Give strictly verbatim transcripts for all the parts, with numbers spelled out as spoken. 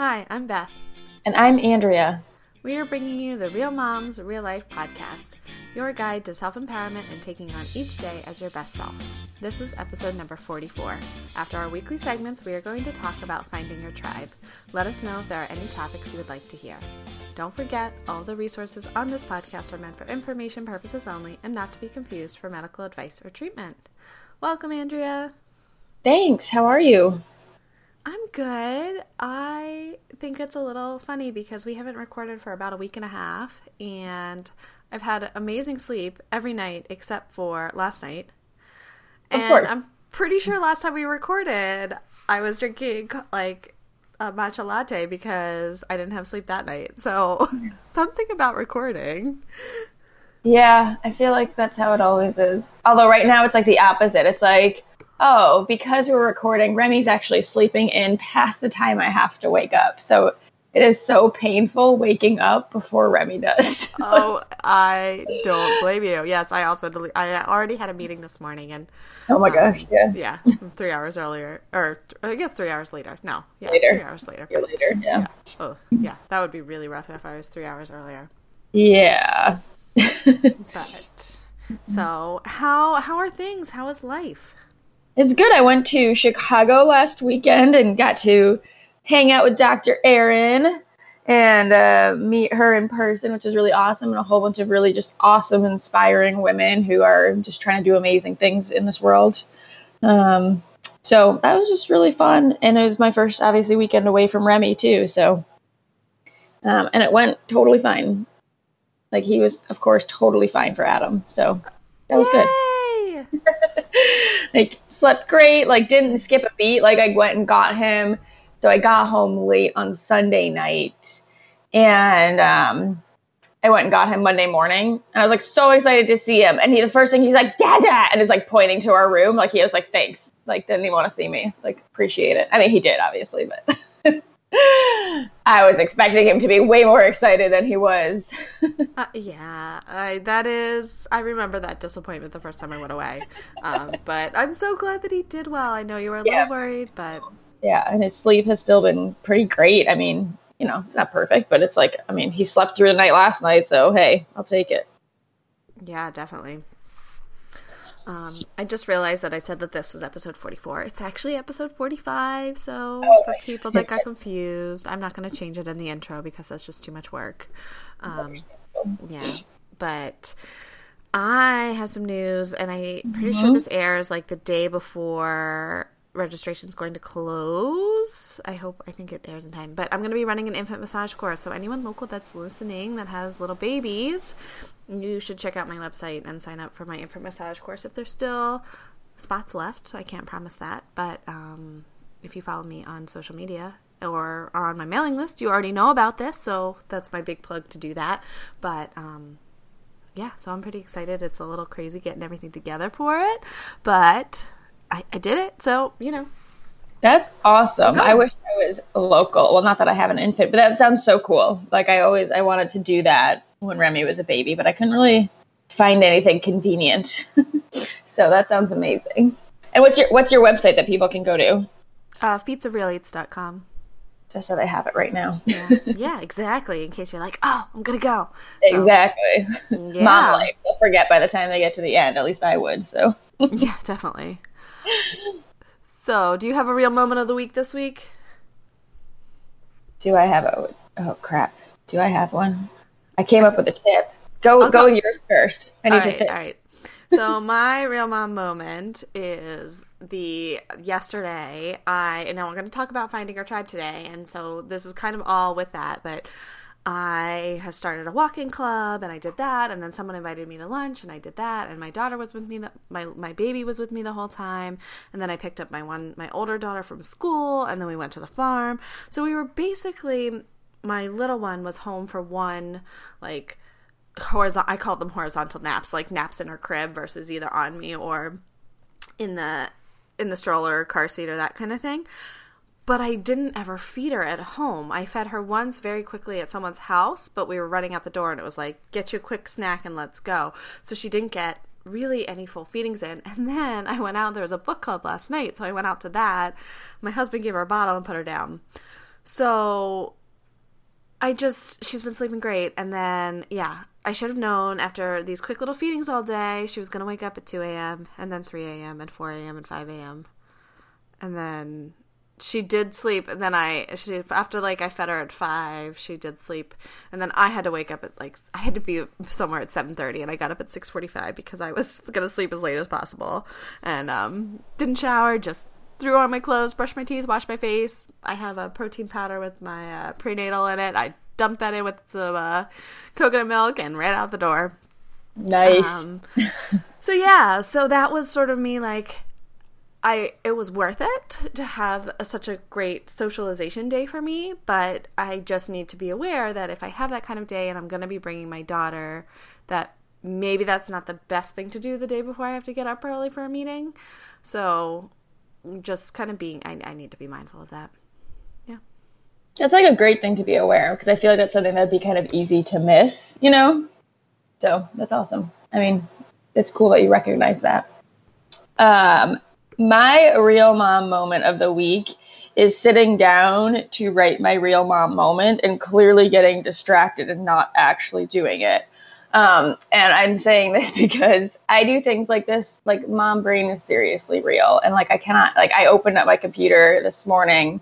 Hi, I'm Beth. And I'm Andrea. We are bringing you the Real Moms Real Life Podcast, your guide to self-empowerment and taking on each day as your best self. This is episode number forty-four. After our weekly segments, we are going to talk about finding your tribe. Let us know if there are any topics you would like to hear. Don't forget, all the resources on this podcast are meant for information purposes only and not to be confused for medical advice or treatment. Welcome, Andrea. Thanks. How are you? I'm good. I think it's a little funny because we haven't recorded for about a week and a half, and I've had amazing sleep every night except for last night. And of course. I'm pretty sure last time we recorded, I was drinking like a matcha latte because I didn't have sleep that night. So something about recording. Yeah, I feel like that's how it always is. Although right now it's like the opposite. It's like, oh, because we're recording, Remy's actually sleeping in past the time I have to wake up. So it is so painful waking up before Remy does. Oh, I don't blame you. Yes, I also del- I already had a meeting this morning. And oh my um, gosh, yeah. Yeah, three hours earlier, or I guess three hours later. No, yeah, later. three hours later. But, later, yeah. yeah. Oh, yeah, that would be really rough if I was three hours earlier. Yeah. But, so how how are things? How is life? It's good. I went to Chicago last weekend and got to hang out with Doctor Erin and uh, meet her in person, which is really awesome, and a whole bunch of really just awesome, inspiring women who are just trying to do amazing things in this world. Um, so that was just really fun, and it was my first, obviously, weekend away from Remy, too. So, um, and it went totally fine. Like, he was, of course, totally fine for Adam, so that was Yay! Good. Like, slept great, like, didn't skip a beat. Like, I went and got him. So I got home late on Sunday night, and um, I went and got him Monday morning, and I was, like, so excited to see him. And he, the first thing, he's like, Dada, and is, like, pointing to our room. Like, he was like, thanks. Like, didn't he want to see me? It's like, appreciate it. I mean, he did, obviously, but I was expecting him to be way more excited than he was. uh, yeah, I, that is, I remember that disappointment the first time I went away. Um, but I'm so glad that he did well. I know you were a yeah. little worried, but. Yeah, and his sleep has still been pretty great. I mean, you know, it's not perfect, but it's like, I mean, he slept through the night last night, so hey, I'll take it. Yeah, definitely. Um, I just realized that I said that this was episode forty-four. It's actually episode forty-five, so oh, for people that got confused, I'm not going to change it in the intro because that's just too much work. Um, yeah, but I have some news, and I'm pretty mm-hmm. sure this airs like the day before registration's going to close. I hope, I think it airs in time, but I'm going to be running an infant massage course. So anyone local that's listening that has little babies, you should check out my website and sign up for my infant massage course if there's still spots left. I can't promise that, but um, if you follow me on social media or are on my mailing list, you already know about this. So that's my big plug to do that. But um, yeah, so I'm pretty excited. It's a little crazy getting everything together for it, but I, I did it, so, you know. That's awesome. No. I wish I was local. Well, not that I have an infant, but that sounds so cool. Like, I always, I wanted to do that when Remy was a baby, but I couldn't really find anything convenient. So that sounds amazing. And what's your what's your website that people can go to? Uh, Pizza Real Eats dot com. Just so they have it right now. Yeah, yeah, exactly. In case you're like, oh, I'm going to go. So, exactly. Yeah. Mom life. They'll forget by the time they get to the end. At least I would, so. Yeah, definitely. So, do you have a real moment of the week this week? Do I have a oh crap? Do I have one? I came up with a tip. Go okay. go yours first. I need all right, to think. All right. So my real mom moment is the yesterday. I and now we're going to talk about finding our tribe today, and so this is kind of all with that, but. I had started a walk-in club, and I did that, and then someone invited me to lunch, and I did that, and my daughter was with me, the, my my baby was with me the whole time, and then I picked up my one my older daughter from school, and then we went to the farm. So we were basically, my little one was home for one, like, horizontal, I called them horizontal naps, like naps in her crib versus either on me or in the in the stroller or car seat or that kind of thing. But I didn't ever feed her at home. I fed her once very quickly at someone's house, but we were running out the door, and it was like, get you a quick snack and let's go. So she didn't get really any full feedings in. And then I went out. There was a book club last night, so I went out to that. My husband gave her a bottle and put her down. So I just, she's been sleeping great. And then, yeah, I should have known after these quick little feedings all day, she was going to wake up at two a.m. and then three a.m. and four a.m. and five a.m. And then she did sleep. And then I, she, after like I fed her at five, she did sleep. And then I had to wake up at like, I had to be somewhere at seven thirty, and I got up at six forty-five because I was going to sleep as late as possible. And um, didn't shower, just threw on my clothes, brushed my teeth, washed my face. I have a protein powder with my uh, prenatal in it. I dumped that in with some uh, coconut milk and ran out the door. Nice. Um, so yeah, so that was sort of me like, I it was worth it to have a, such a great socialization day for me, but I just need to be aware that if I have that kind of day and I'm going to be bringing my daughter, that maybe that's not the best thing to do the day before I have to get up early for a meeting. So just kind of being, I, I need to be mindful of that. Yeah. That's like a great thing to be aware of, because I feel like that's something that'd be kind of easy to miss, you know? So that's awesome. I mean, it's cool that you recognize that. Um, my real mom moment of the week is sitting down to write my real mom moment and clearly getting distracted and not actually doing it. Um, and I'm saying this because I do things like this, like mom brain is seriously real. And like, I cannot, like I opened up my computer this morning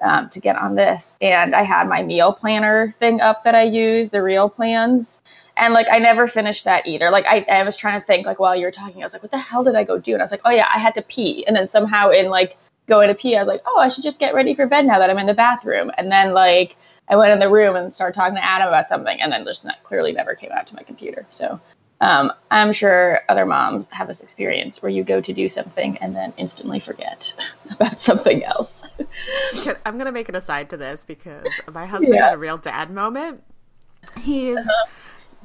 um, to get on this, and I had my meal planner thing up that I use, the Real Plans. And like, I never finished that either. Like I, I was trying to think like, while you were talking, I was like, what the hell did I go do? And I was like, oh yeah, I had to pee. And then somehow in like going to pee, I was like, oh, I should just get ready for bed now that I'm in the bathroom. And then like, I went in the room and started talking to Adam about something, and then just not, clearly never came out to my computer. So um, I'm sure other moms have this experience where you go to do something and then instantly forget about something else. I'm going to make an aside to this because my husband yeah. had a real dad moment. He's uh-huh.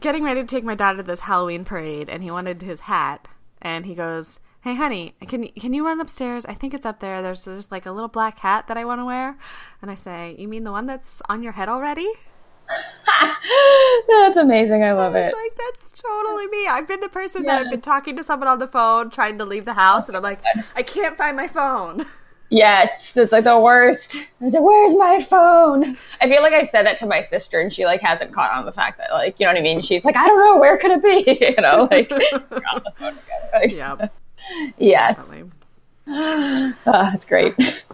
getting ready to take my daughter to this Halloween parade, and he wanted his hat, and he goes, hey, honey, can can you run upstairs? I think it's up there. There's there's like a little black hat that I want to wear. And I say, you mean the one that's on your head already? That's amazing. I love it. It's like, that's totally me. I've been the person yeah. that I've been talking to someone on the phone, trying to leave the house. And I'm like, I can't find my phone. Yes. That's like the worst. I said, where's my phone? I feel like I said that to my sister, and she like hasn't caught on the fact that like, you know what I mean? She's like, I don't know. Where could it be? You know, like, we're on the phone together. Like, yeah. Yes. Oh, that's great.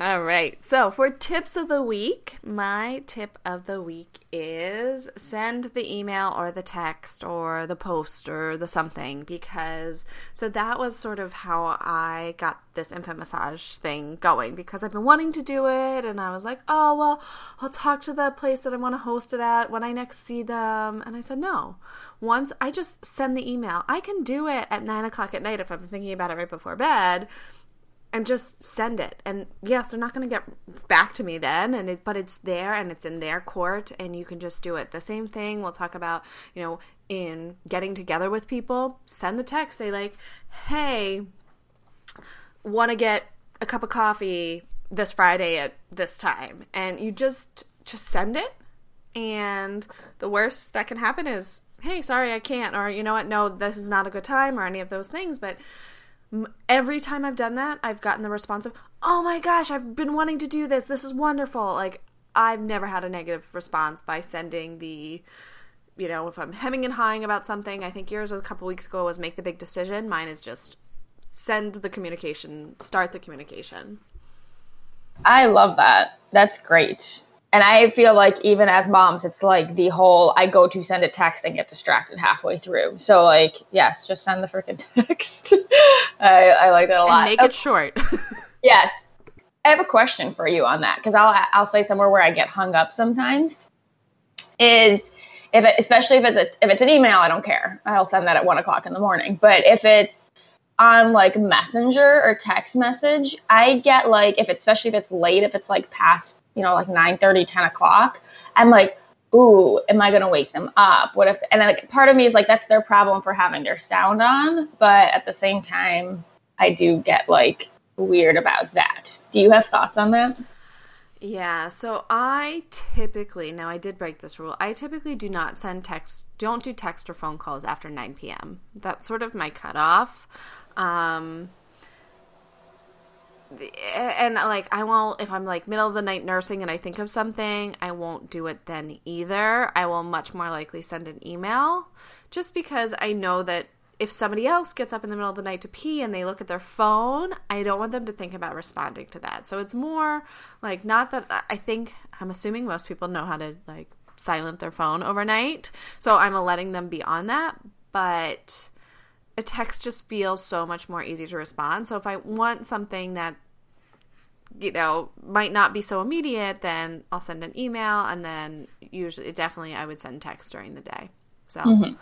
All right. So for tips of the week, my tip of the week is send the email or the text or the post or the something, because so that was sort of how I got this infant massage thing going, because I've been wanting to do it, and I was like, oh, well, I'll talk to the place that I want to host it at when I next see them. And I said, no, once I just send the email. I can do it at nine o'clock at night if I'm thinking about it right before bed. And just send it. And yes, they're not going to get back to me then, and it, but it's there and it's in their court, and you can just do it. The same thing we'll talk about, you know, in getting together with people. Send the text. Say like, hey, want to get a cup of coffee this Friday at this time. And you just just send it. And the worst that can happen is, hey, sorry, I can't. Or, you know what, no, this is not a good time, or any of those things. But every time I've done that, I've gotten the response of, oh my gosh, I've been wanting to do this. This is wonderful. Like, I've never had a negative response by sending the, you know, if I'm hemming and hawing about something. I think yours a couple weeks ago was make the big decision. Mine is just send the communication, start the communication. I love that. That's great. And I feel like even as moms, it's like the whole, I go to send a text and get distracted halfway through. So like, yes, just send the freaking text. I, I like that a lot. And make okay. it short. Yes. I have a question for you on that, because I'll I'll say somewhere where I get hung up sometimes is if it, especially if it's a, if it's an email, I don't care. I'll send that at one o'clock in the morning. But if it's on like Messenger or text message, I get like, if it's, especially if it's late, if it's like past, you know, like nine thirty, ten o'clock, I'm like, ooh, am I going to wake them up? What if, and then like, part of me is like, that's their problem for having their sound on. But at the same time, I do get like weird about that. Do you have thoughts on that? Yeah, so I typically, now I did break this rule, I typically do not send texts, don't do text or phone calls after nine p.m. That's sort of my cutoff. Um, and like, I won't, if I'm like middle of the night nursing and I think of something, I won't do it then either. I will much more likely send an email, just because I know that if somebody else gets up in the middle of the night to pee and they look at their phone, I don't want them to think about responding to that. So it's more like, not that I think, I'm assuming most people know how to like silent their phone overnight. So I'm letting them be on that, but a text just feels so much more easy to respond. So if I want something that, you know, might not be so immediate, then I'll send an email, and then usually definitely I would send text during the day. So mm-hmm.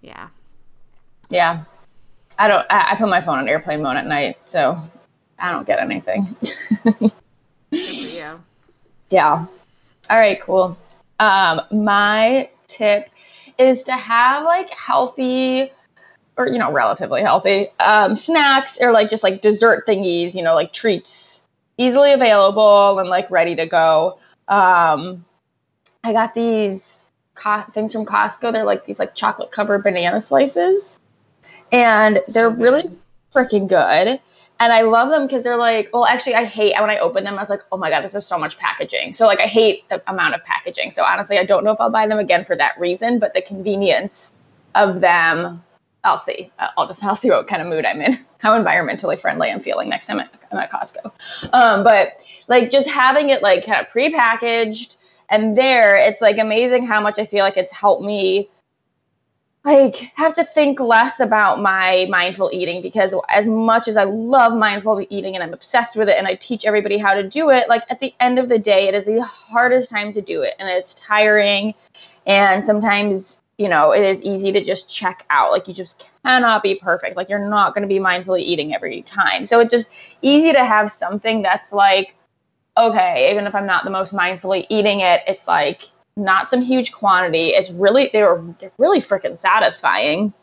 yeah. Yeah. I don't, I, I put my phone on airplane mode at night, so I don't get anything. yeah. Yeah. All right, cool. Um, my tip is to have like healthy or, you know, relatively healthy, um, snacks or like just like dessert thingies, you know, like treats easily available and like ready to go. Um, I got these co- things from Costco. They're like these like chocolate covered banana slices. And they're really freaking good. And I love them because they're like, well, actually, I hate when I open them. I was like, oh my God, this is so much packaging. So like, I hate the amount of packaging. So honestly, I don't know if I'll buy them again for that reason, but the convenience of them, I'll see. I'll just, I'll see what kind of mood I'm in, how environmentally friendly I'm feeling next time I'm at Costco. Um, but like just having it like kind of prepackaged and there, it's like amazing how much I feel like it's helped me like have to think less about my mindful eating, because as much as I love mindful eating and I'm obsessed with it and I teach everybody how to do it, like at the end of the day, it is the hardest time to do it and it's tiring. And sometimes, you know, it is easy to just check out. Like you just cannot be perfect. Like you're not going to be mindfully eating every time. So it's just easy to have something that's like, okay, even if I'm not the most mindfully eating it, it's like, not some huge quantity. It's really, they were really freaking satisfying.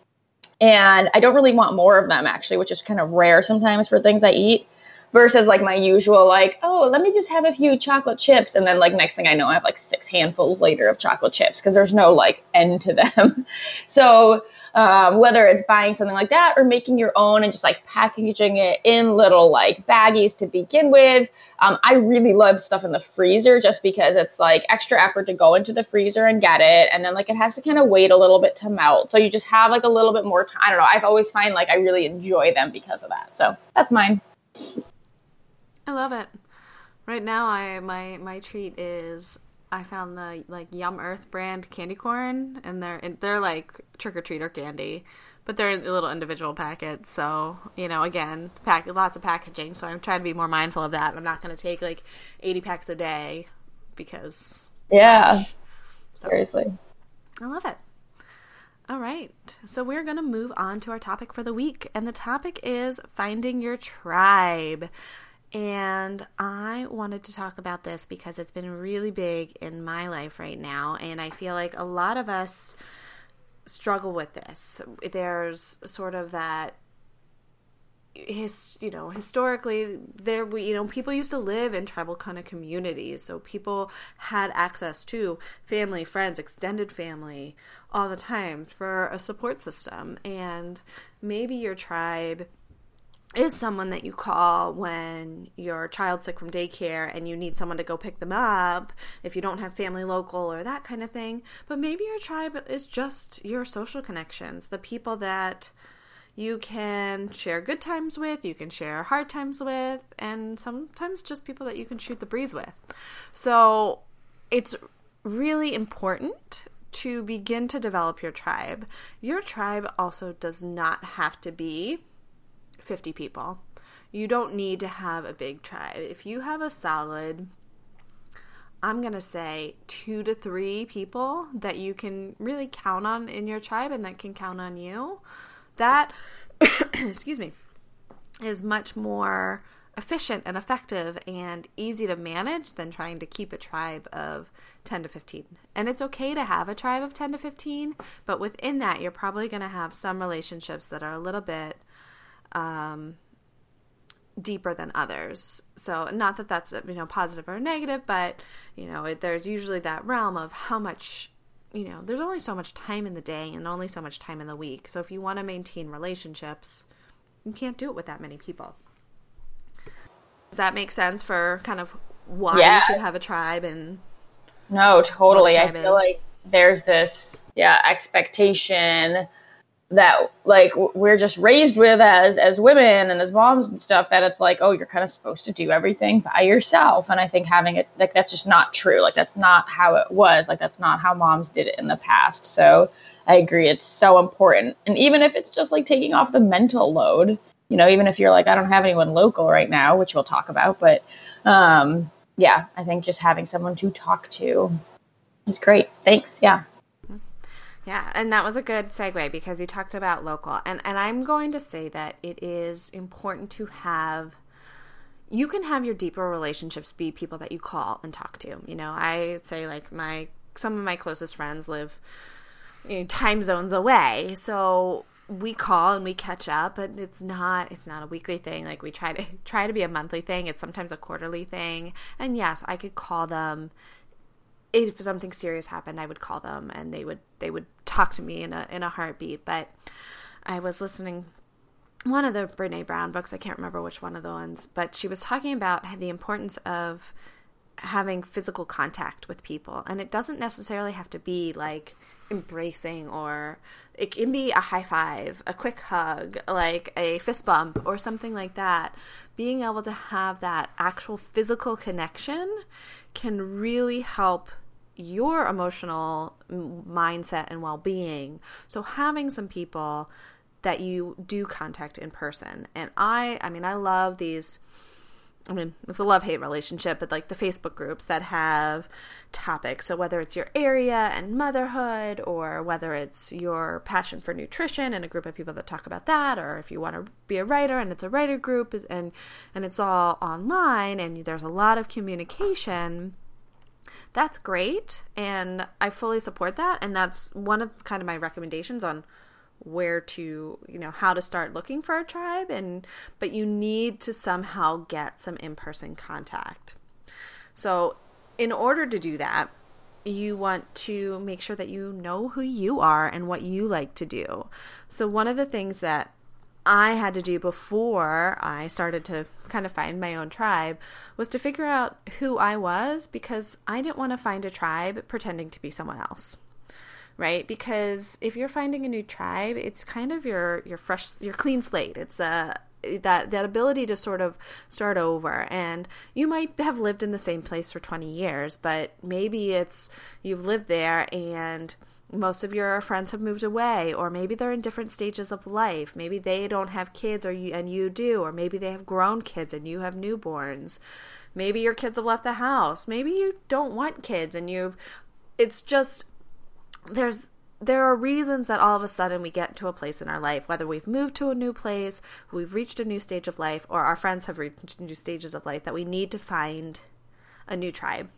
And I don't really want more of them actually, which is kind of rare sometimes for things I eat versus like my usual, like, oh, let me just have a few chocolate chips. And then like next thing I know, I have like six handfuls later of chocolate chips because there's no like end to them. So um, whether it's buying something like that or making your own and just like packaging it in little like baggies to begin with. Um, I really love stuff in the freezer just because it's like extra effort to go into the freezer and get it. And then like it has to kind of wait a little bit to melt. So you just have like a little bit more time. I don't know. I've always find like I really enjoy them because of that. So that's mine. I love it. Right now, I my my treat is I found the like Yum Earth brand candy corn, and they're they're like trick or treater candy, but they're in little individual packets. So you know, again, pack lots of packaging. So I'm trying to be more mindful of that. I'm not going to take like eighty packs a day because yeah, so, seriously, I love it. All right, so we're going to move on to our topic for the week, and the topic is finding your tribe. And I wanted to talk about this because it's been really big in my life right now. And I feel like a lot of us struggle with this. There's sort of that, his, you know, historically there, we, you know, people used to live in tribal kind of communities. So people had access to family, friends, extended family all the time for a support system. And maybe your tribe is someone that you call when your child's sick from daycare and you need someone to go pick them up if you don't have family local or that kind of thing. But maybe your tribe is just your social connections, the people that you can share good times with, you can share hard times with, and sometimes just people that you can shoot the breeze with. So it's really important to begin to develop your tribe. Your tribe also does not have to be fifty people. You don't need to have a big tribe. If you have a solid, I'm going to say two to three people that you can really count on in your tribe and that can count on you, that, excuse me, is much more efficient and effective and easy to manage than trying to keep a tribe of ten to fifteen. And it's okay to have a tribe of ten to fifteen, but within that, you're probably going to have some relationships that are a little bit um, deeper than others. So not that that's, you know, positive or negative, but you know, it, there's usually that realm of how much, you know, there's only so much time in the day and only so much time in the week. So if you want to maintain relationships, you can't do it with that many people. Does that make sense for kind of why yeah. you should have a tribe? And no, totally. I feel is? like there's this yeah expectation that like we're just raised with as as women and as moms and stuff, that it's like, oh, you're kind of supposed to do everything by yourself. And I think having it like that's just not true. Like that's not how it was. Like that's not how moms did it in the past. So I agree, it's so important. And even if it's just like taking off the mental load, you know, even if you're like, I don't have anyone local right now, which we'll talk about, but um yeah, I think just having someone to talk to is great. Thanks. Yeah. Yeah, and that was a good segue because you talked about local. And, and I'm going to say that it is important to have – you can have your deeper relationships be people that you call and talk to. You know, I say like my – some of my closest friends live, you know, time zones away. So we call and we catch up, and it's not it's not a weekly thing. Like we try to try to be a monthly thing. It's sometimes a quarterly thing. And, yes, I could call them. If something serious happened, I would call them and they would they would talk to me in a in a heartbeat. But I was listening one of the Brene Brown books, I can't remember which one of the ones, but she was talking about the importance of having physical contact with people. And it doesn't necessarily have to be like embracing, or it can be a high five, a quick hug, like a fist bump or something like that. Being able to have that actual physical connection can really help your emotional mindset and well-being. So having some people that you do contact in person. And I, I mean, I love these, I mean, it's a love-hate relationship, but like the Facebook groups that have topics. So whether it's your area and motherhood, or whether it's your passion for nutrition and a group of people that talk about that, or if you want to be a writer and it's a writer group, and, and it's all online and there's a lot of communication, that's great. And I fully support that. And that's one of kind of my recommendations on where to, you know, how to start looking for a tribe. And but you need to somehow get some in-person contact. So in order to do that, you want to make sure that you know who you are and what you like to do. So one of the things that I had to do before I started to kind of find my own tribe was to figure out who I was, because I didn't want to find a tribe pretending to be someone else. Right? Because if you're finding a new tribe, it's kind of your, your fresh, your clean slate. It's a, that, that ability to sort of start over. And you might have lived in the same place for twenty years, but maybe it's, you've lived there and most of your friends have moved away, or maybe they're in different stages of life. Maybe they don't have kids, or you, and you do, or maybe they have grown kids and you have newborns. Maybe your kids have left the house. Maybe you don't want kids and you've, it's just, There's there are reasons that all of a sudden we get to a place in our life, whether we've moved to a new place, we've reached a new stage of life, or our friends have reached new stages of life, that we need to find a new tribe.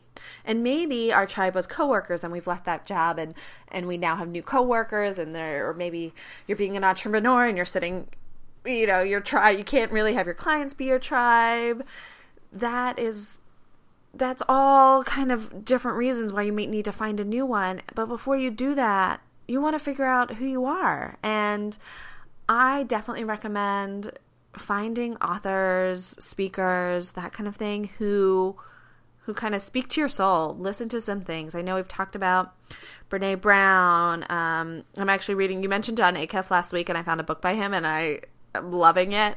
And maybe our tribe was coworkers, and we've left that job, and, and we now have new coworkers, and there, or maybe you're being an entrepreneur and you're sitting, you know, your tribe. You can't really have your clients be your tribe. That is. That's all kind of different reasons why you may need to find a new one. But before you do that, you want to figure out who you are. And I definitely recommend finding authors, speakers, that kind of thing, who who kind of speak to your soul. Listen to some things. I know we've talked about Brene Brown. Um, I'm actually reading, you mentioned John Acuff last week, and I found a book by him, and I am loving it.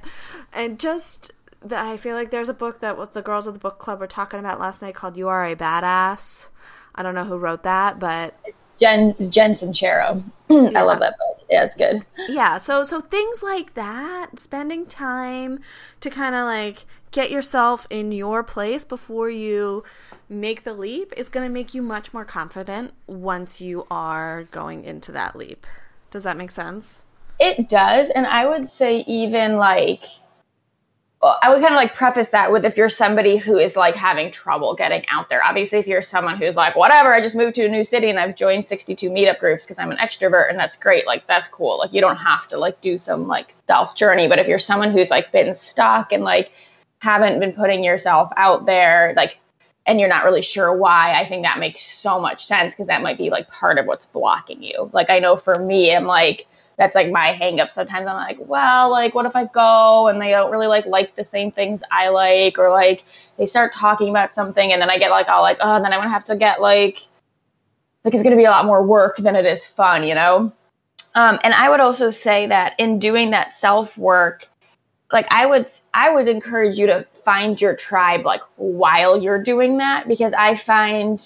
And just... I feel like there's a book that what the girls of the book club were talking about last night called You Are a Badass. I don't know who wrote that, but... Jen Jen Sincero. Yeah. I love that book. Yeah, it's good. Yeah, so so things like that, spending time to kind of like get yourself in your place before you make the leap is going to make you much more confident once you are going into that leap. Does that make sense? It does, and I would say even like... I would kind of like preface that with, if you're somebody who is like having trouble getting out there. Obviously, if you're someone who's like, whatever, I just moved to a new city and I've joined sixty-two meetup groups because I'm an extrovert, and that's great. Like, that's cool. Like, you don't have to like do some like self journey. But if you're someone who's like been stuck and like haven't been putting yourself out there, like, and you're not really sure why, I think that makes so much sense, because that might be like part of what's blocking you. Like, I know for me, I'm like, that's like my hang up. Sometimes I'm like, well, like, what if I go and they don't really like, like the same things I like, or like they start talking about something and then I get like, all like, oh, and then I'm going to have to get like, like, it's going to be a lot more work than it is fun, you know? Um, and I would also say that in doing that self work, like I would, I would encourage you to find your tribe, like while you're doing that, because I find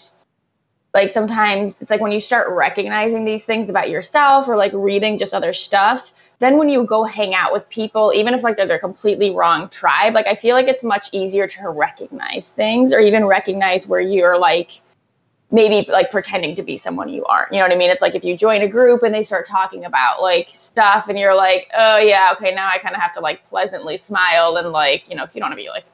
like sometimes it's like when you start recognizing these things about yourself or like reading just other stuff, then when you go hang out with people, even if like they're their completely wrong tribe, like I feel like it's much easier to recognize things or even recognize where you're like maybe like pretending to be someone you aren't. You know what I mean? It's like if you join a group and they start talking about like stuff and you're like, oh yeah, okay, now I kind of have to like pleasantly smile and like, you know, because you don't want to be like,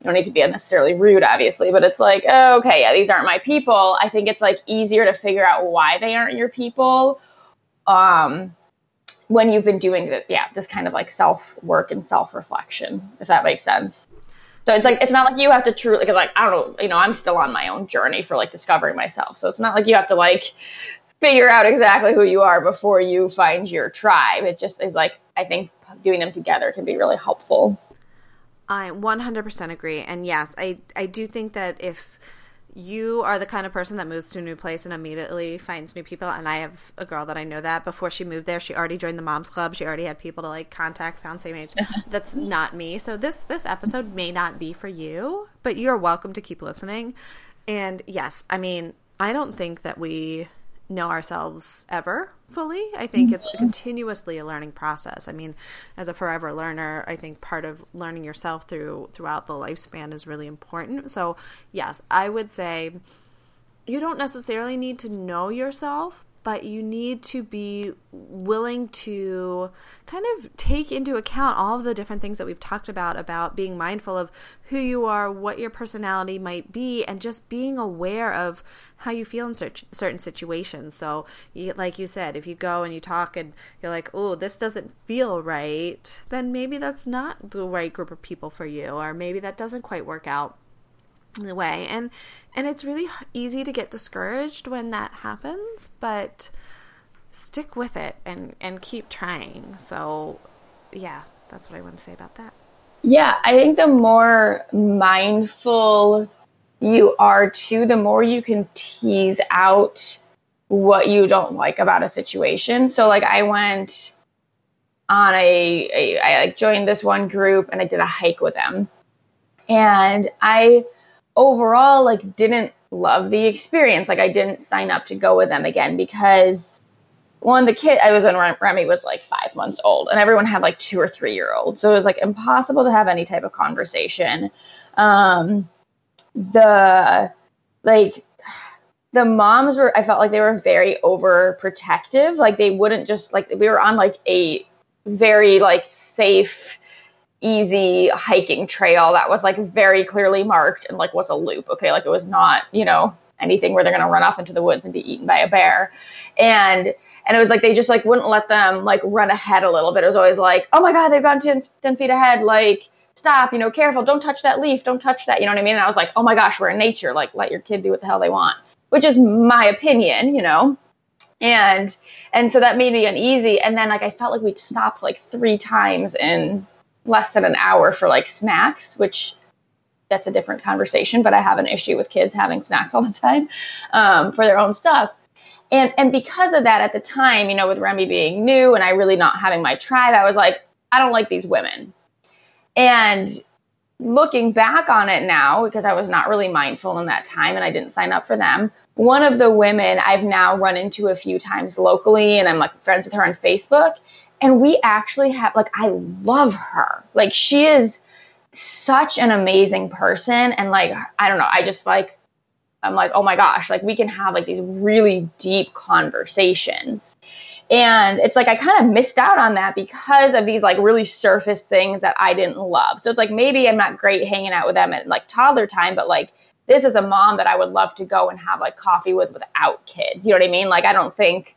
you don't need to be unnecessarily rude, obviously, but it's like, oh, okay, yeah, these aren't my people. I think it's like easier to figure out why they aren't your people um, when you've been doing the, yeah, this kind of like self-work and self-reflection, if that makes sense. So it's like, it's not like you have to truly, cause like, I don't know, you know, I'm still on my own journey for like discovering myself. So it's not like you have to like figure out exactly who you are before you find your tribe. It just is like, I think doing them together can be really helpful. I one hundred percent agree. And yes, I, I do think that if you are the kind of person that moves to a new place and immediately finds new people, and I have a girl that I know that before she moved there, she already joined the Moms Club. She already had people to like contact, found same age. That's not me. So this, this episode may not be for you, but you're welcome to keep listening. And yes, I mean, I don't think that we know ourselves ever fully. I think it's continuously a learning process. I mean, as a forever learner, I think part of learning yourself through throughout the lifespan is really important. So yes, I would say you don't necessarily need to know yourself, but you need to be willing to kind of take into account all of the different things that we've talked about, about being mindful of who you are, what your personality might be, and just being aware of how you feel in certain situations. So you, like you said, if you go and you talk and you're like, oh, this doesn't feel right, then maybe that's not the right group of people for you, or maybe that doesn't quite work out the way. And and it's really easy to get discouraged when that happens, but stick with it and, and keep trying. So yeah, that's what I want to say about that. Yeah, I think the more mindful you are too, the more you can tease out what you don't like about a situation. So like I went on a, a I like joined this one group and I did a hike with them. And I overall like didn't love the experience. Like I didn't sign up to go with them again because one, the kid I was when Remy was like five months old and everyone had like two or three year olds. So it was like impossible to have any type of conversation. Um, the like the moms were, I felt like they were very overprotective. Like they wouldn't just like, we were on like a very like safe, easy hiking trail that was like very clearly marked and like was a loop. Okay. Like it was not, you know, anything where they're going to run off into the woods and be eaten by a bear. And, and it was like, they just like wouldn't let them like run ahead a little bit. It was always like, oh my God, they've gone ten, ten feet ahead. Like stop, you know, careful. Don't touch that leaf. Don't touch that. You know what I mean? And I was like, oh my gosh, we're in nature. Like let your kid do what the hell they want, which is my opinion, you know? And, and so that made me uneasy. And then like, I felt like we stopped like three times in less than an hour for like snacks, which that's a different conversation, but I have an issue with kids having snacks all the time um, for their own stuff. And and because of that at the time, you know, with Remy being new and I really not having my tribe, I was like, I don't like these women. And looking back on it now, because I was not really mindful in that time and I didn't sign up for them, one of the women I've now run into a few times locally and I'm like friends with her on Facebook. And we actually have, like, I love her. Like, she is such an amazing person. And, like, I don't know, I just, like, I'm like, oh, my gosh. Like, we can have, like, these really deep conversations. And it's, like, I kind of missed out on that because of these, like, really surface things that I didn't love. So it's, like, maybe I'm not great hanging out with them at, like, toddler time. But, like, this is a mom that I would love to go and have, like, coffee with without kids. You know what I mean? Like, I don't think.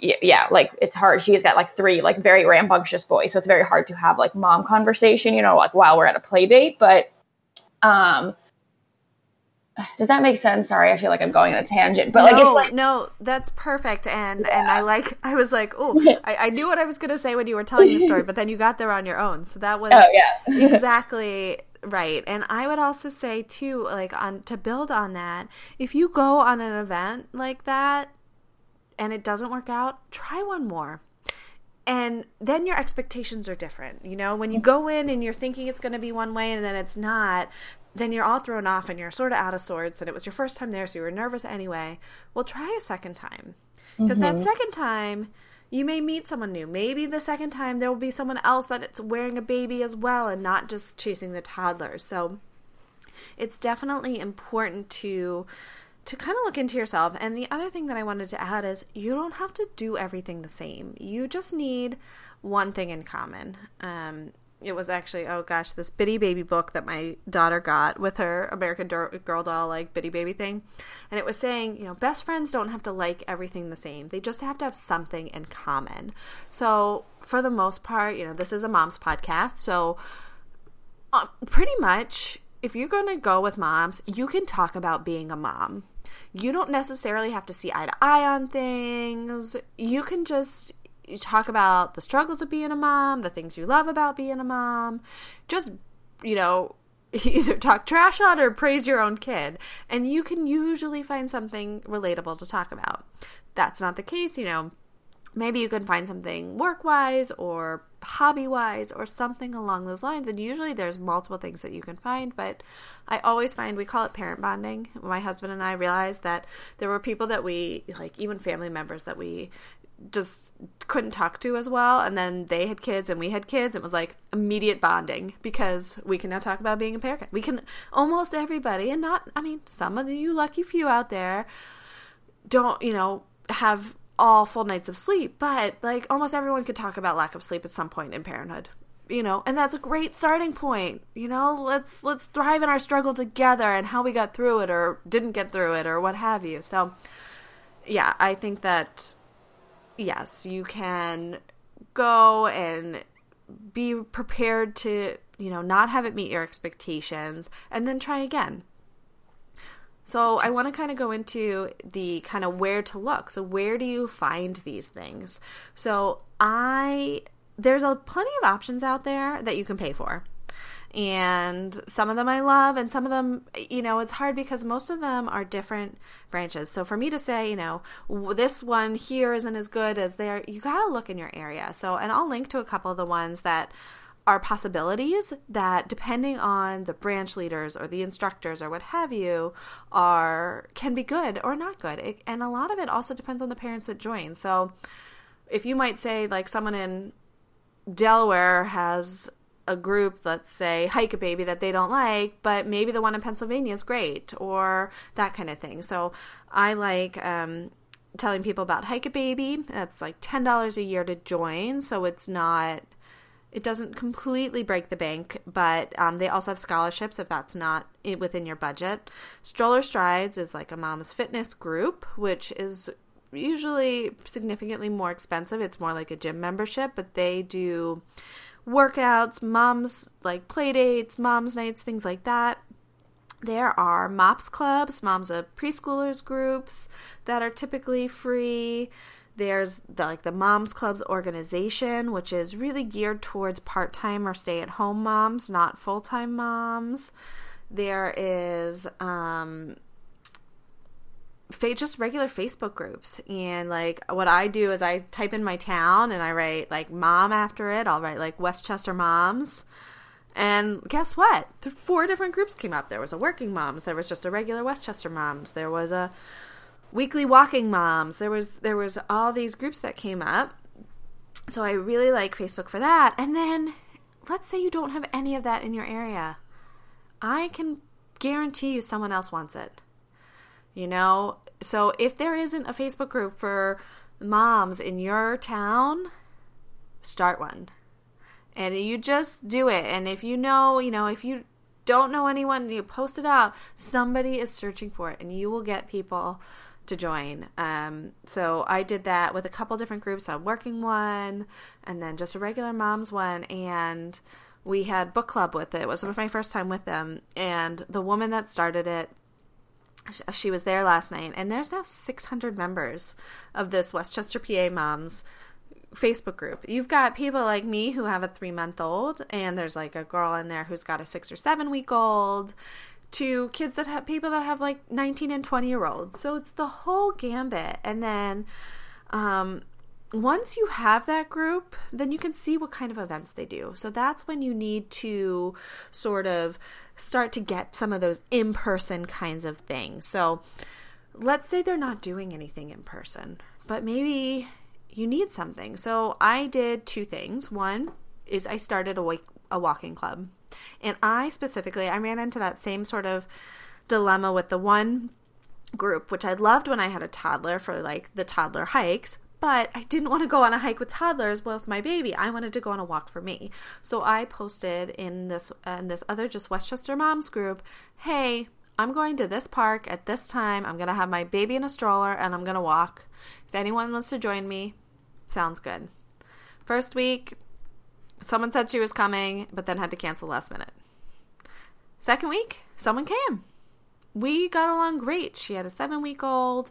Yeah, like it's hard. She's got like three like very rambunctious boys. So it's very hard to have like mom conversation, you know, like while we're at a play date. But um, Does that make sense? Sorry, I feel like I'm going on a tangent, but no, like it's like no, that's perfect. And yeah. and I like I was like, oh, I, I knew what I was gonna say when you were telling the story, but then you got there on your own, so that was oh, yeah. exactly right. And I would also say too, like on to build on that, if you go on an event like that and it doesn't work out, try one more. And then your expectations are different. You know, when you go in and you're thinking it's going to be one way and then it's not, then you're all thrown off and you're sort of out of sorts, and it was your first time there, so you were nervous anyway. Well, try a second time, because mm-hmm. that second time you may meet someone new. Maybe the second time there will be someone else that's wearing a baby as well and not just chasing the toddler. So it's definitely important to to kind of look into yourself. And the other thing that I wanted to add is you don't have to do everything the same. You just need one thing in common. Um, it was actually, oh gosh, this Bitty Baby book that my daughter got with her American Girl doll, like Bitty Baby thing. And it was saying, you know, best friends don't have to like everything the same. They just have to have something in common. So for the most part, you know, this is a mom's podcast. So uh, pretty much if you're going to go with moms, you can talk about being a mom. You don't necessarily have to see eye to eye on things. You can just talk about the struggles of being a mom, the things you love about being a mom. Just, you know, either talk trash on or praise your own kid. And you can usually find something relatable to talk about. That's not the case, you know. Maybe you can find something work-wise or hobby-wise or something along those lines. And usually there's multiple things that you can find, but I always find, we call it parent bonding. My husband and I realized that there were people that we, like even family members that we just couldn't talk to as well. And then they had kids and we had kids. It was like immediate bonding because we can now talk about being a parent. We can, almost everybody, and not, I mean, some of you lucky few out there don't, you know, have all full nights of sleep, but like almost everyone could talk about lack of sleep at some point in parenthood, you know, and that's a great starting point. You know, let's, let's thrive in our struggle together and how we got through it or didn't get through it or what have you. So yeah, I think that yes, you can go and be prepared to, you know, not have it meet your expectations and then try again. So I want to kind of go into the kind of where to look. So where do you find these things? So I, there's a plenty of options out there that you can pay for. And some of them I love, and some of them, you know, it's hard because most of them are different branches. So for me to say, you know, this one here isn't as good as there, you got to look in your area. So, and I'll link to a couple of the ones that are possibilities that, depending on the branch leaders or the instructors or what have you, are can be good or not good. It, and a lot of it also depends on the parents that join. So if you might say like someone in Delaware has a group, let's say Hike a Baby, that they don't like, but maybe the one in Pennsylvania is great or that kind of thing. So I like um, telling people about Hike a Baby. That's like ten dollars a year to join. So it's not... It doesn't completely break the bank, but um, they also have scholarships if that's not within your budget. Stroller Strides is like a mom's fitness group, which is usually significantly more expensive. It's more like a gym membership, but they do workouts, moms, like play dates, moms nights, things like that. There are MOPS clubs, moms of preschoolers groups that are typically free. There's the, like the Moms Clubs organization, which is really geared towards part-time or stay-at-home moms, not full-time moms. There is um, fa- just regular Facebook groups. And like what I do is I type in my town and I write like mom after it. I'll write like Westchester Moms. And guess what? Four different groups came up. There was a Working Moms. There was just a regular Westchester Moms. There was a Weekly Walking Moms. There was there was all these groups that came up. So I really like Facebook for that. And then let's say you don't have any of that in your area. I can guarantee you someone else wants it. You know? So if there isn't a Facebook group for moms in your town, start one. And you just do it. And if you know, you know, if you don't know anyone, you post it out. Somebody is searching for it, and you will get people to join. Um, so I did that with a couple different groups, a working one and then just a regular mom's one. And we had book club with it. It was my first time with them. And the woman that started it she was there last night, and there's now six hundred members of this Westchester P A Moms Facebook group. You've got people like me who have a three-month-old, and there's like a girl in there who's got a six- or seven-week-old, to kids that have, people that have like nineteen- and twenty-year-olds. So it's the whole gambit. And then um, once you have that group, then you can see what kind of events they do. So that's when you need to sort of start to get some of those in-person kinds of things. So let's say they're not doing anything in person, but maybe you need something. So I did two things. One is I started a, wake, a walking club. And I specifically, I ran into that same sort of dilemma with the one group, which I loved when I had a toddler for like the toddler hikes, but I didn't want to go on a hike with toddlers with my baby. I wanted to go on a walk for me. So I posted in this, in this other just Westchester Moms group, hey, I'm going to this park at this time. I'm going to have my baby in a stroller and I'm going to walk. If anyone wants to join me, sounds good. First week, someone said she was coming, but then had to cancel last minute. Second week, someone came. We got along great. She had a seven-week-old.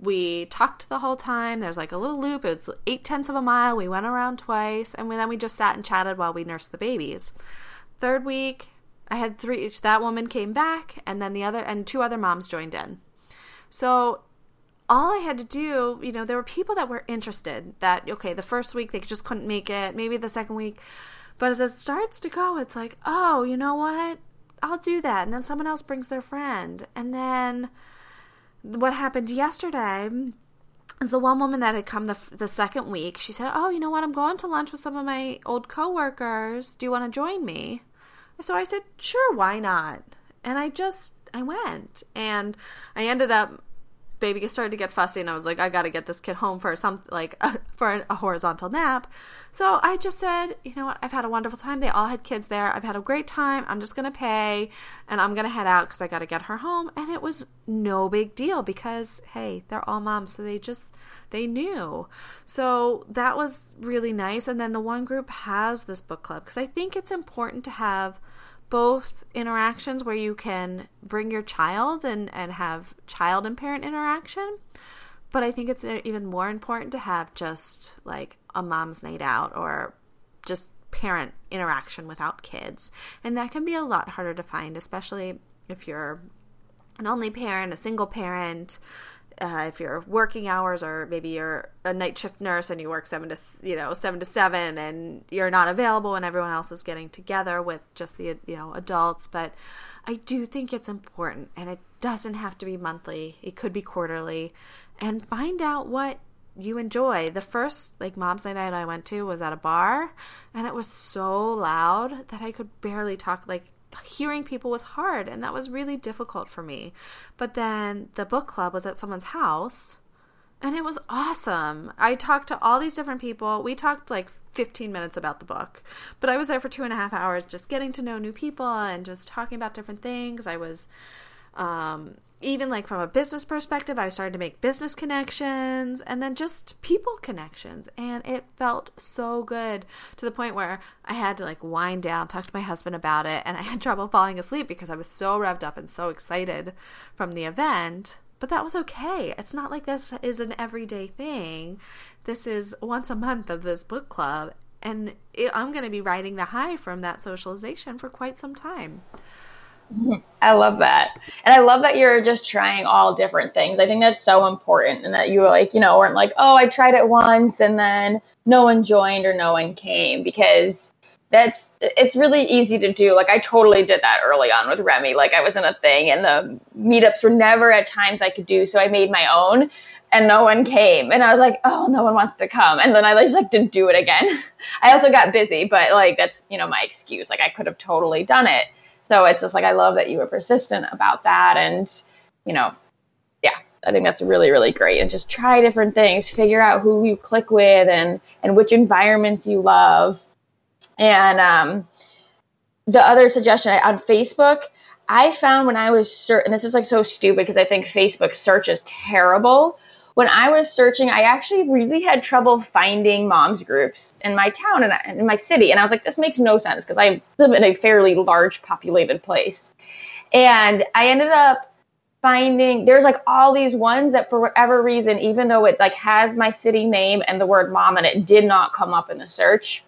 We talked the whole time. There's like a little loop. It was eight-tenths of a mile. We went around twice, and then we just sat and chatted while we nursed the babies. Third week, I had three. That woman came back, and then the other, and two other moms joined in. So all I had to do, you know, there were people that were interested that, okay, the first week they just couldn't make it, maybe the second week. But as it starts to go, it's like, oh, you know what? I'll do that. And then someone else brings their friend. And then what happened yesterday is the one woman that had come the, the second week, she said, oh, you know what? I'm going to lunch with some of my old coworkers. Do you want to join me? So I said, sure, why not? And I just, I went. And I ended up, baby started to get fussy, and I was like, I got to get this kid home for some like uh, for a horizontal nap. So I just said, you know what? I've had a wonderful time. They all had kids there. I've had a great time. I'm just going to pay, and I'm going to head out because I got to get her home. And it was no big deal because, hey, they're all moms, so they just, they knew. So that was really nice. And then the one group has this book club because I think it's important to have both interactions where you can bring your child and, and have child and parent interaction. But I think it's even more important to have just like a mom's night out or just parent interaction without kids. And that can be a lot harder to find, especially if you're an only parent, a single parent, uh, if you're working hours or maybe you're a night shift nurse and you work seven to, you know, seven to seven and you're not available and everyone else is getting together with just the, you know, adults. But I do think it's important, and it doesn't have to be monthly. It could be quarterly, and find out what you enjoy. The first like mom's night I went to was at a bar, and it was so loud that I could barely talk. Like, hearing people was hard, and that was really difficult for me. But then the book club was at someone's house, and it was awesome. I talked to all these different people. We talked like fifteen minutes about the book, but I was there for two and a half hours just getting to know new people and just talking about different things. I was um, even like from a business perspective, I started to make business connections and then just people connections. And it felt so good to the point where I had to like wind down, talk to my husband about it. And I had trouble falling asleep because I was so revved up and so excited from the event. But that was okay. It's not like this is an everyday thing. This is once a month of this book club. And it, I'm going to be riding the high from that socialization for quite some time. I love that. And I love that you're just trying all different things. I think that's so important, and that you were like, you know, weren't like, oh, I tried it once and then no one joined or no one came, because that's, it's really easy to do. Like, I totally did that early on with Remy. Like, I was in a thing and the meetups were never at times I could do. So I made my own and no one came. And I was like, oh, no one wants to come. And then I just like didn't do it again. I also got busy, but like, that's, you know, my excuse. Like, I could have totally done it. So it's just like, I love that you were persistent about that. And, you know, yeah, I think that's really, really great. And just try different things, figure out who you click with and, and which environments you love. And um, the other suggestion on Facebook, I found when I was searching, and this is like so stupid because I think Facebook search is terrible. When I was searching, I actually really had trouble finding moms groups in my town and in my city. And I was like, this makes no sense because I live in a fairly large populated place. And I ended up finding, there's like all these ones that for whatever reason, even though it like has my city name and the word mom in it, did not come up in the search.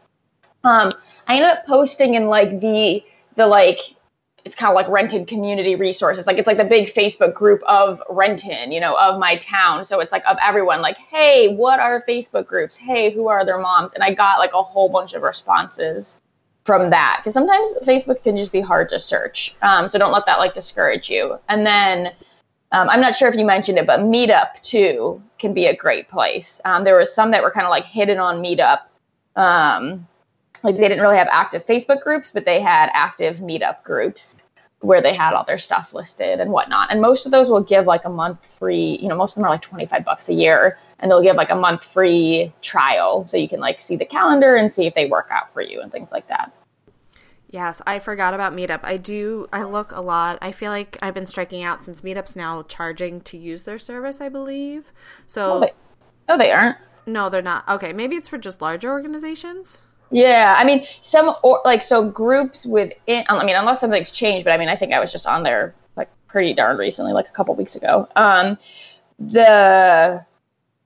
Um, I ended up posting in like the, the like, it's kind of like rented community resources. Like it's like the big Facebook group of Renton, you know, of my town. So it's like of everyone like, hey, what are Facebook groups? Hey, who are their moms? And I got like a whole bunch of responses from that. Because sometimes Facebook can just be hard to search. Um, so don't let that like discourage you. And then um, I'm not sure if you mentioned it, but Meetup too can be a great place. Um, there were some that were kind of like hidden on Meetup. Um, Like they didn't really have active Facebook groups, but they had active Meetup groups where they had all their stuff listed and whatnot. And most of those will give like a month free, you know, most of them are like twenty-five bucks a year and they'll give like a month free trial. So you can like see the calendar and see if they work out for you and things like that. Yes, I forgot about Meetup. I do, I look a lot. I feel like I've been striking out since Meetup's now charging to use their service, I believe. So, oh, they, oh, they aren't. No, they're not. Okay, maybe it's for just larger organizations. Yeah, I mean, some, or, like, so groups within, I mean, unless something's changed, but I mean, I think I was just on there, like, pretty darn recently, like, a couple weeks ago. Um, the,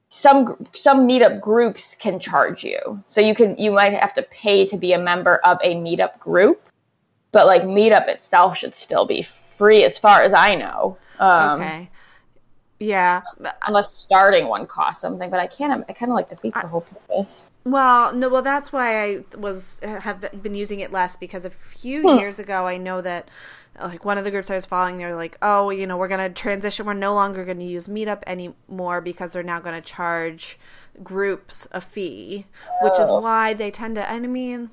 some, some Meetup groups can charge you. So you can, you might have to pay to be a member of a Meetup group, but, like, Meetup itself should still be free as far as I know. Um, okay. Yeah. Unless starting one costs something, but I can't, I kind of like defeats the whole purpose. Well, no, well, that's why I was, have been using it less because a few hmm. years ago, I know that like one of the groups I was following, they were like, oh, you know, we're going to transition. We're no longer going to use Meetup anymore because they're now going to charge groups a fee, oh. which is why they tend to, and I mean,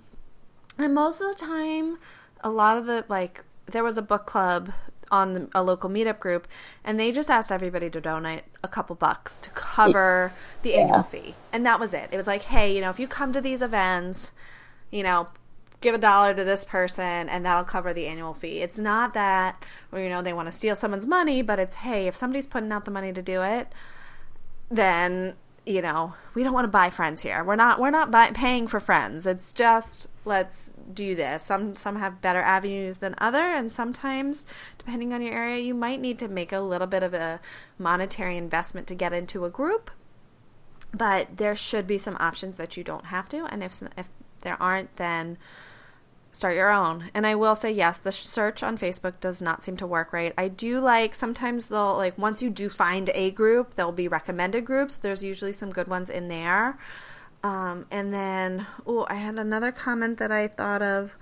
and most of the time, a lot of the, like, there was a book club on a local Meetup group, and they just asked everybody to donate a couple bucks to cover the yeah. annual fee. And that was it. It was like, hey, you know, if you come to these events, you know, give a dollar to this person, and that'll cover the annual fee. It's not that, or, you know, they want to steal someone's money, but it's, hey, if somebody's putting out the money to do it, then, you know, we don't want to buy friends here. We're not we're not buy- paying for friends. It's just let's do this. Some some have better avenues than other, and sometimes, depending on your area, you might need to make a little bit of a monetary investment to get into a group. But there should be some options that you don't have to, and if if there aren't, then start your own. And I will say, yes, the search on Facebook does not seem to work right. I do like, sometimes they'll, like, once you do find a group, there'll be recommended groups. There's usually some good ones in there. Um, and then, oh, I had another comment that I thought of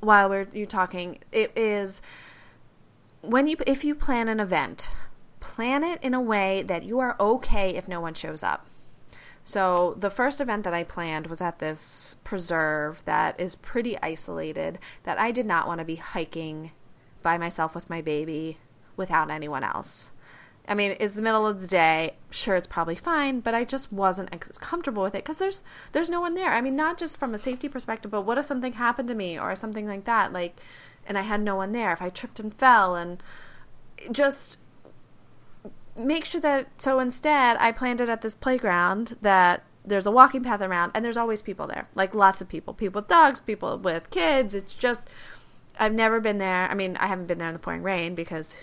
while we're you talking. It is, when you if you plan an event, plan it in a way that you are okay if no one shows up. So the first event that I planned was at this preserve that is pretty isolated, that I did not want to be hiking by myself with my baby without anyone else. I mean, it's the middle of the day. Sure, it's probably fine, but I just wasn't ex- comfortable with it because there's there's no one there. I mean, not just from a safety perspective, but what if something happened to me or something like that? Like, and I had no one there. If I tripped and fell and just... Make sure that, so instead, I planned it at this playground that there's a walking path around, and there's always people there, like lots of people, people with dogs, people with kids. It's just, I've never been there. I mean, I haven't been there in the pouring rain because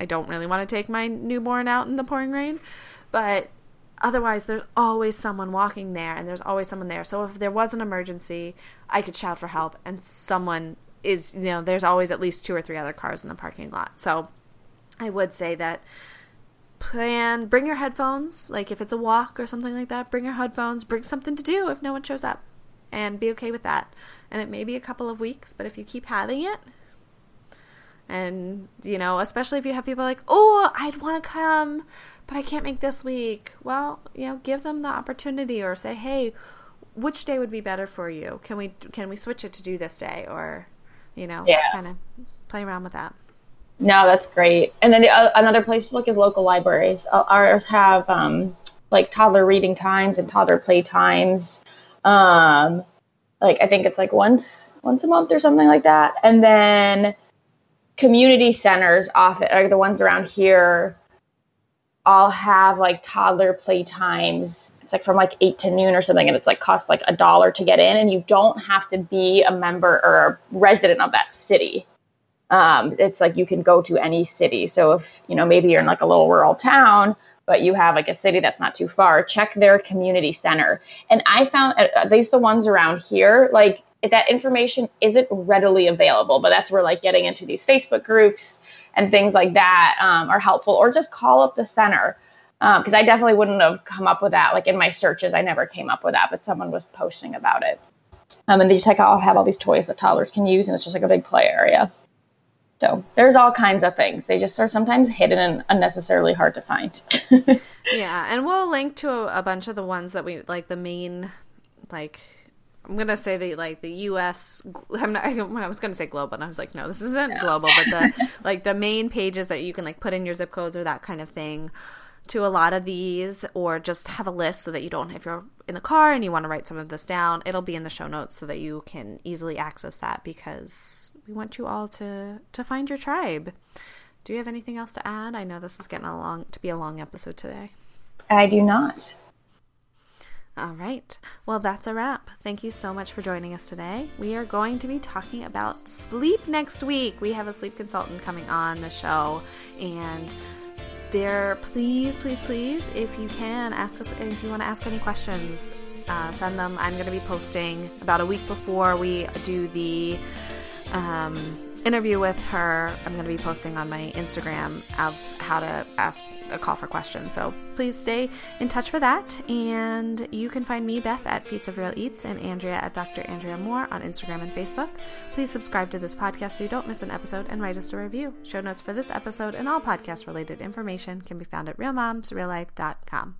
I don't really want to take my newborn out in the pouring rain, but otherwise, there's always someone walking there, and there's always someone there. So if there was an emergency, I could shout for help, and someone is, you know, there's always at least two or three other cars in the parking lot. So I would say that plan, bring your headphones, like if it's a walk or something like that, bring your headphones, bring something to do if no one shows up, and be okay with that. And it may be a couple of weeks, but if you keep having it, and, you know, especially if you have people like, oh, I'd want to come, but I can't make this week. Well, you know, give them the opportunity, or say, hey, which day would be better for you? Can we, can we switch it to do this day? Or, you know, yeah. kind of play around with that. No, that's great. And then the, uh, another place to look is local libraries. Uh, ours have um, like toddler reading times and toddler play times. Um, like I think it's like once once a month or something like that. And then community centers, often like the ones around here, all have like toddler play times. It's like from like eight to noon or something, and it's like costs like a dollar to get in, and you don't have to be a member or a resident of that city. Um, it's like you can go to any city. So if, you know, maybe you're in like a little rural town, but you have like a city that's not too far, check their community center. And I found, at least the ones around here, like that information isn't readily available, but that's where like getting into these Facebook groups and things like that um, are helpful, or just call up the center. Um, cause I definitely wouldn't have come up with that. Like in my searches, I never came up with that, but someone was posting about it. Um, and they just like, I'll have all these toys that toddlers can use. And it's just like a big play area. So there's all kinds of things. They just are sometimes hidden and unnecessarily hard to find. Yeah. And we'll link to a, a bunch of the ones that we like, the main, like, I'm going to say the, like the U S, I'm not, I, I was going to say global, and I was like, no, this isn't no. global, but the, like the main pages that you can like put in your zip codes or that kind of thing to a lot of these, or just have a list so that you don't, if you're in the car and you want to write some of this down, it'll be in the show notes so that you can easily access that, because we want you all to, to find your tribe. Do you have anything else to add? I know this is getting along to be a long episode today. I do not. All right. Well, that's a wrap. Thank you so much for joining us today. We are going to be talking about sleep next week. We have a sleep consultant coming on the show, and there, please, please, please, if you can, ask us if you want to ask any questions, uh, send them. I'm going to be posting about a week before we do the um, interview with her. I'm going to be posting on my Instagram of how to ask a call for questions. So please stay in touch for that. And you can find me, Beth, at Feats of Real Eats, and Andrea at Doctor Andrea Moore on Instagram and Facebook. Please subscribe to this podcast so you don't miss an episode, and write us a review. Show notes for this episode and all podcast related information can be found at real moms real life dot com.